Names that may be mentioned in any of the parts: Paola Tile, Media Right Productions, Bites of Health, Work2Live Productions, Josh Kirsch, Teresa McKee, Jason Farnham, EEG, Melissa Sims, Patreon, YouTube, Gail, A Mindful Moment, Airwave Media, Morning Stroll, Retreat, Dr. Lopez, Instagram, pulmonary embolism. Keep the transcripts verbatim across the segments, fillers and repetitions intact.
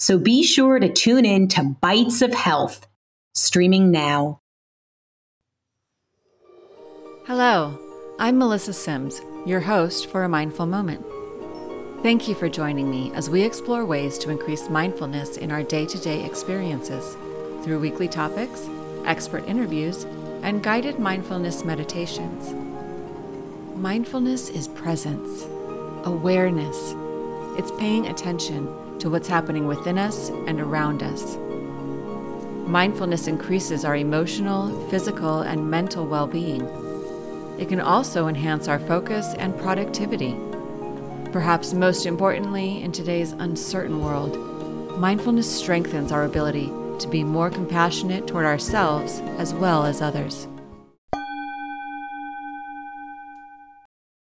So be sure to tune in to Bites of Health, streaming now. Hello, I'm Melissa Sims, your host for A Mindful Moment. Thank you for joining me as we explore ways to increase mindfulness in our day-to-day experiences through weekly topics, expert interviews, and guided mindfulness meditations. Mindfulness is presence, awareness. It's paying attention to what's happening within us and around us. Mindfulness increases our emotional, physical, and mental well-being. It can also enhance our focus and productivity. Perhaps most importantly, in today's uncertain world, mindfulness strengthens our ability to be more compassionate toward ourselves as well as others.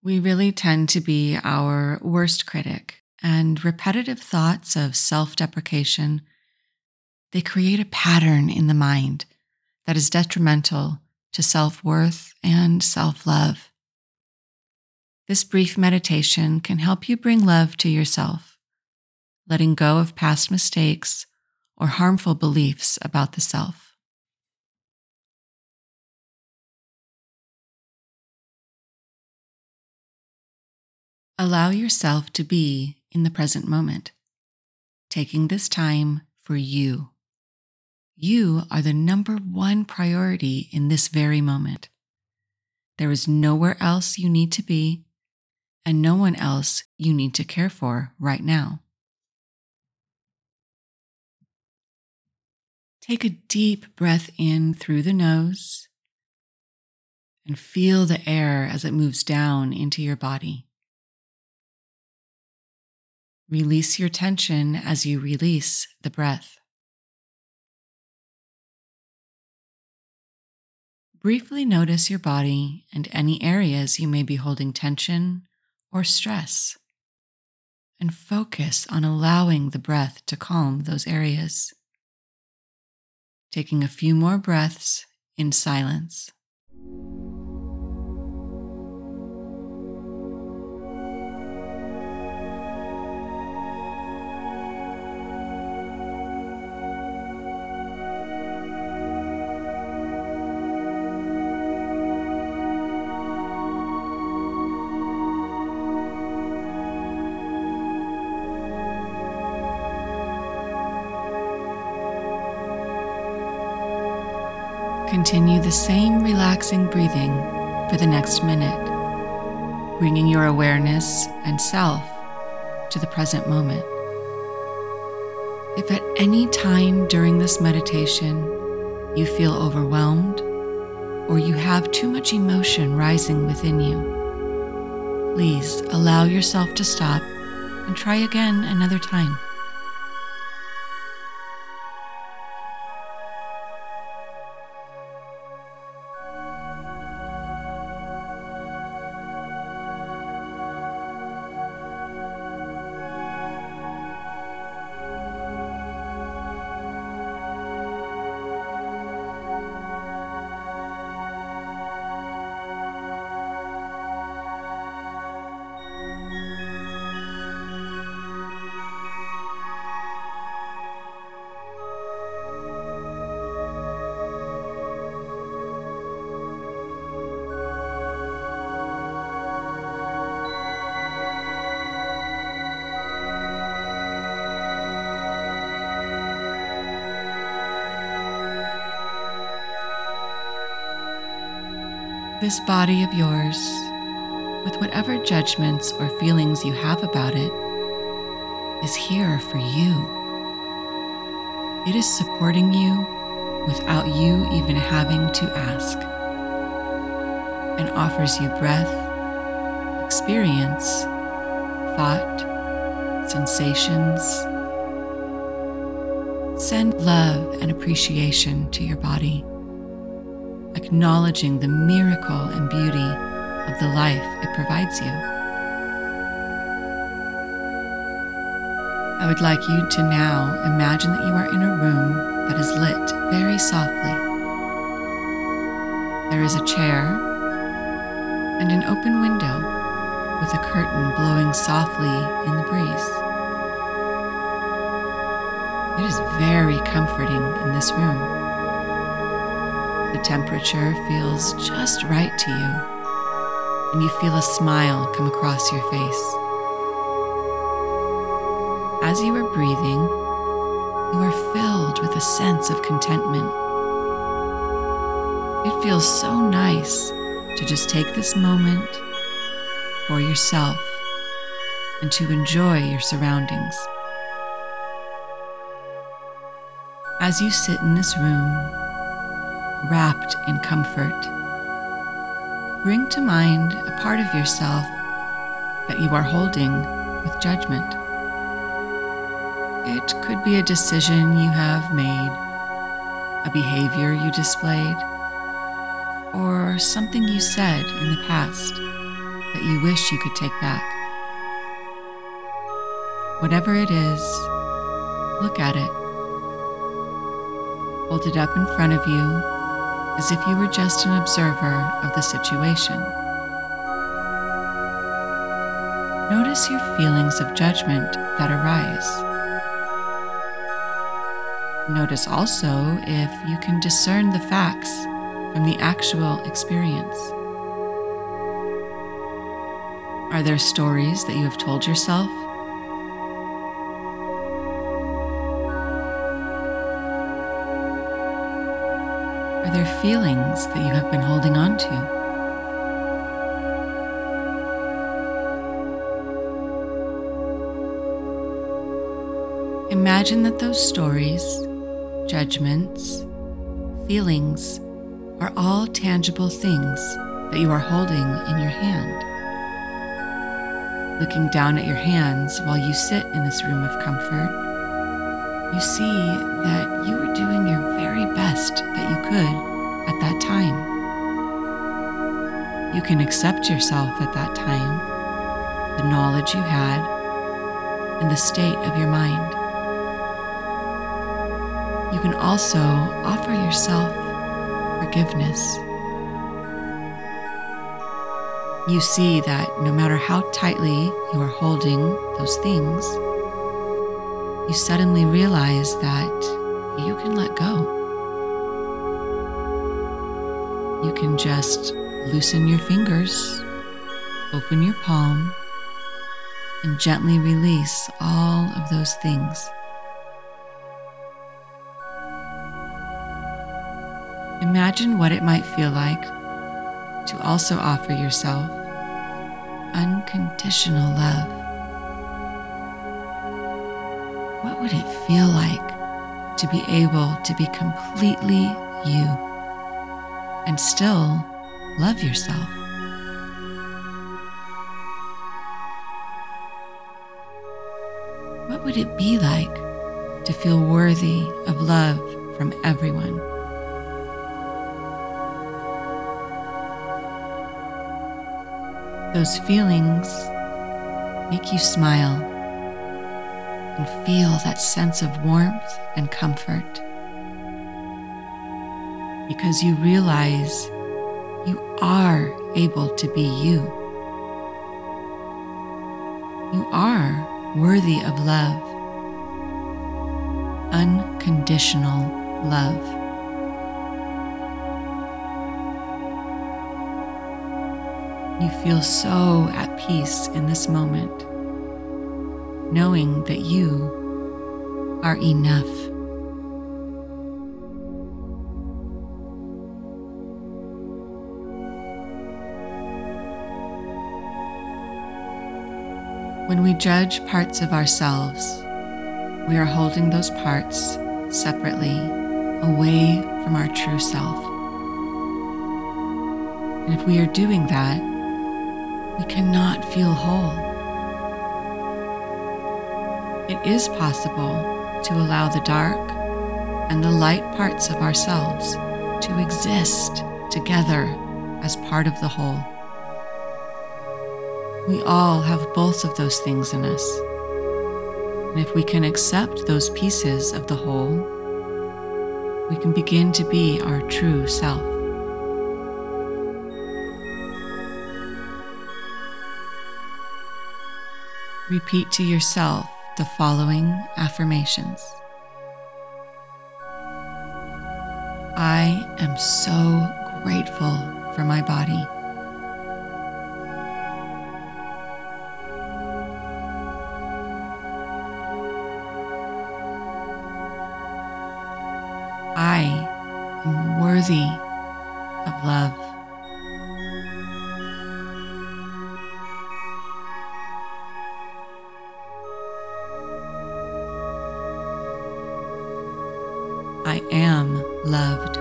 We really tend to be our worst critic. And repetitive thoughts of self-deprecation, they create a pattern in the mind that is detrimental to self-worth and self-love. This brief meditation can help you bring love to yourself, letting go of past mistakes or harmful beliefs about the self. Allow yourself to be in the present moment, taking this time for you. You are the number one priority in this very moment. There is nowhere else you need to be, and no one else you need to care for right now. Take a deep breath in through the nose and feel the air as it moves down into your body. Release your tension as you release the breath. Briefly notice your body and any areas you may be holding tension or stress, and focus on allowing the breath to calm those areas, taking a few more breaths in silence. Continue the same relaxing breathing for the next minute, bringing your awareness and self to the present moment. If at any time during this meditation you feel overwhelmed or you have too much emotion rising within you, please allow yourself to stop and try again another time. This body of yours, with whatever judgments or feelings you have about it, is here for you. It is supporting you without you even having to ask, and offers you breath, experience, thought, sensations, Send love and appreciation to your body, acknowledging the miracle and beauty of the life it provides you. I would like you to now imagine that you are in a room that is lit very softly. There is a chair and an open window with a curtain blowing softly in the breeze. It is very comforting in this room. The temperature feels just right to you, and you feel a smile come across your face. As you are breathing, you are filled with a sense of contentment. It feels so nice to just take this moment for yourself and to enjoy your surroundings. As you sit in this room, wrapped in comfort, bring to mind a part of yourself that you are holding with judgment. It could be a decision you have made, a behavior you displayed, or something you said in the past that you wish you could take back. Whatever it is, look at it. Hold it up in front of you as if you were just an observer of the situation. Notice your feelings of judgment that arise. Notice also if you can discern the facts from the actual experience. Are there stories that you have told yourself? Are there feelings that you have been holding on to? Imagine that those stories, judgments, feelings are all tangible things that you are holding in your hand. Looking down at your hands while you sit in this room of comfort, you see that you were doing your very best that you could at that time. You can accept yourself at that time, the knowledge you had, and the state of your mind. You can also offer yourself forgiveness. You see that no matter how tightly you are holding those things, you suddenly realize that you can let go. You can just loosen your fingers, open your palm, and gently release all of those things. Imagine what it might feel like to also offer yourself unconditional love. What would it feel like to be able to be completely you and still love yourself? What would it be like to feel worthy of love from everyone? Those feelings make you smile and feel that sense of warmth and comfort, because you realize you are able to be you. You are worthy of love, unconditional love. You feel so at peace in this moment, knowing that you are enough. When we judge parts of ourselves, we are holding those parts separately away from our true self. And if we are doing that, we cannot feel whole. It is possible to allow the dark and the light parts of ourselves to exist together as part of the whole. We all have both of those things in us, and if we can accept those pieces of the whole, we can begin to be our true self. Repeat to yourself the following affirmations. I am so grateful for my body. I am worthy of love. I am loved.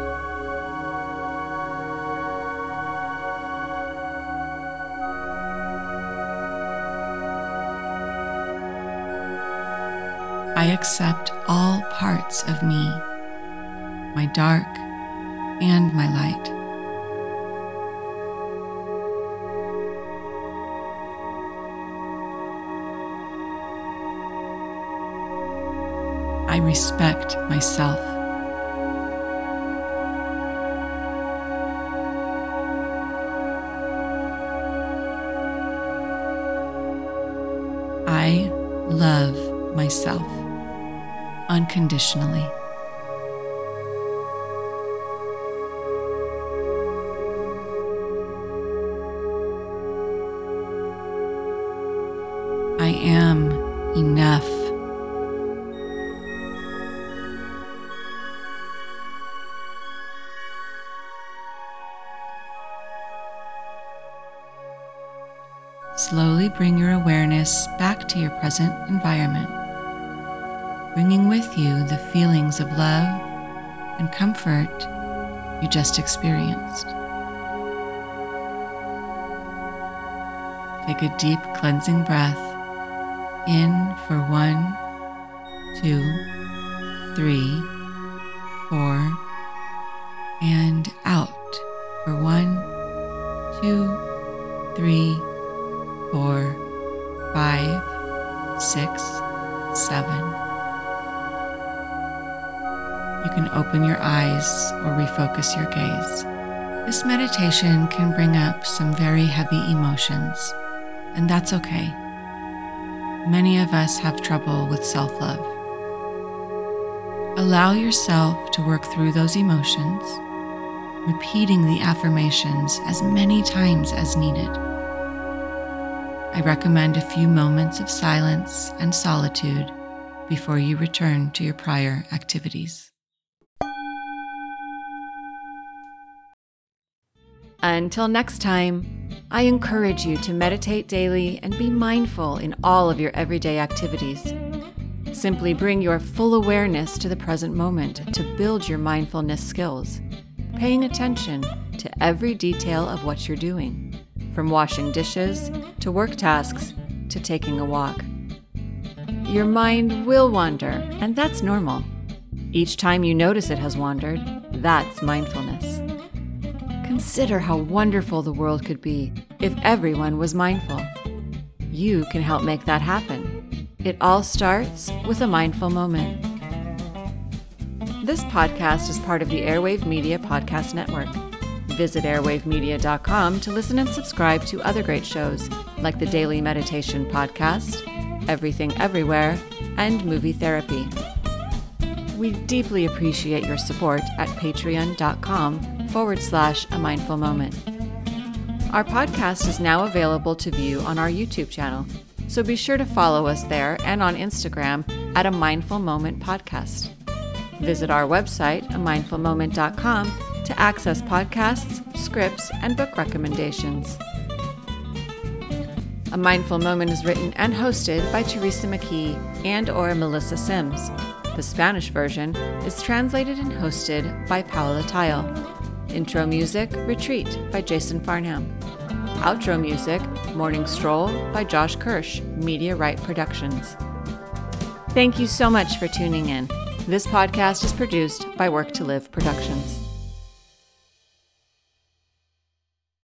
I accept all parts of me, my dark and my light. I respect myself. I love myself unconditionally. I am enough. Slowly bring your awareness back to your present environment, bringing with you the feelings of love and comfort you just experienced. Take a deep cleansing breath in for one, two, three, four, and out for one, two, three, four, five, six, seven. You can open your eyes or refocus your gaze. This meditation can bring up some very heavy emotions, and that's okay. Many of us have trouble with self-love. Allow yourself to work through those emotions, repeating the affirmations as many times as needed. I recommend a few moments of silence and solitude before you return to your prior activities. Until next time, I encourage you to meditate daily and be mindful in all of your everyday activities. Simply bring your full awareness to the present moment to build your mindfulness skills, paying attention to every detail of what you're doing, from washing dishes to work tasks to taking a walk. Your mind will wander, and that's normal. Each time you notice it has wandered, that's mindfulness. Consider how wonderful the world could be if everyone was mindful. You can help make that happen. It all starts with a mindful moment. This podcast is part of the Airwave Media Podcast Network. Visit airwave media dot com to listen and subscribe to other great shows like the Daily Meditation Podcast, Everything Everywhere, and Movie Therapy. We deeply appreciate your support at patreon dot com forward slash a mindful moment. Our podcast is now available to view on our YouTube channel, so be sure to follow us there and on Instagram at A Mindful Moment Podcast. Visit our website, a mindful moment dot com, to access podcasts, scripts, and book recommendations. A Mindful Moment is written and hosted by Teresa McKee and or Melissa Sims. The Spanish version is translated and hosted by Paola Tile. Intro music, Retreat by Jason Farnham. Outro music, Morning Stroll by Josh Kirsch, Media Right Productions. Thank you so much for tuning in. This podcast is produced by Work to Live Productions.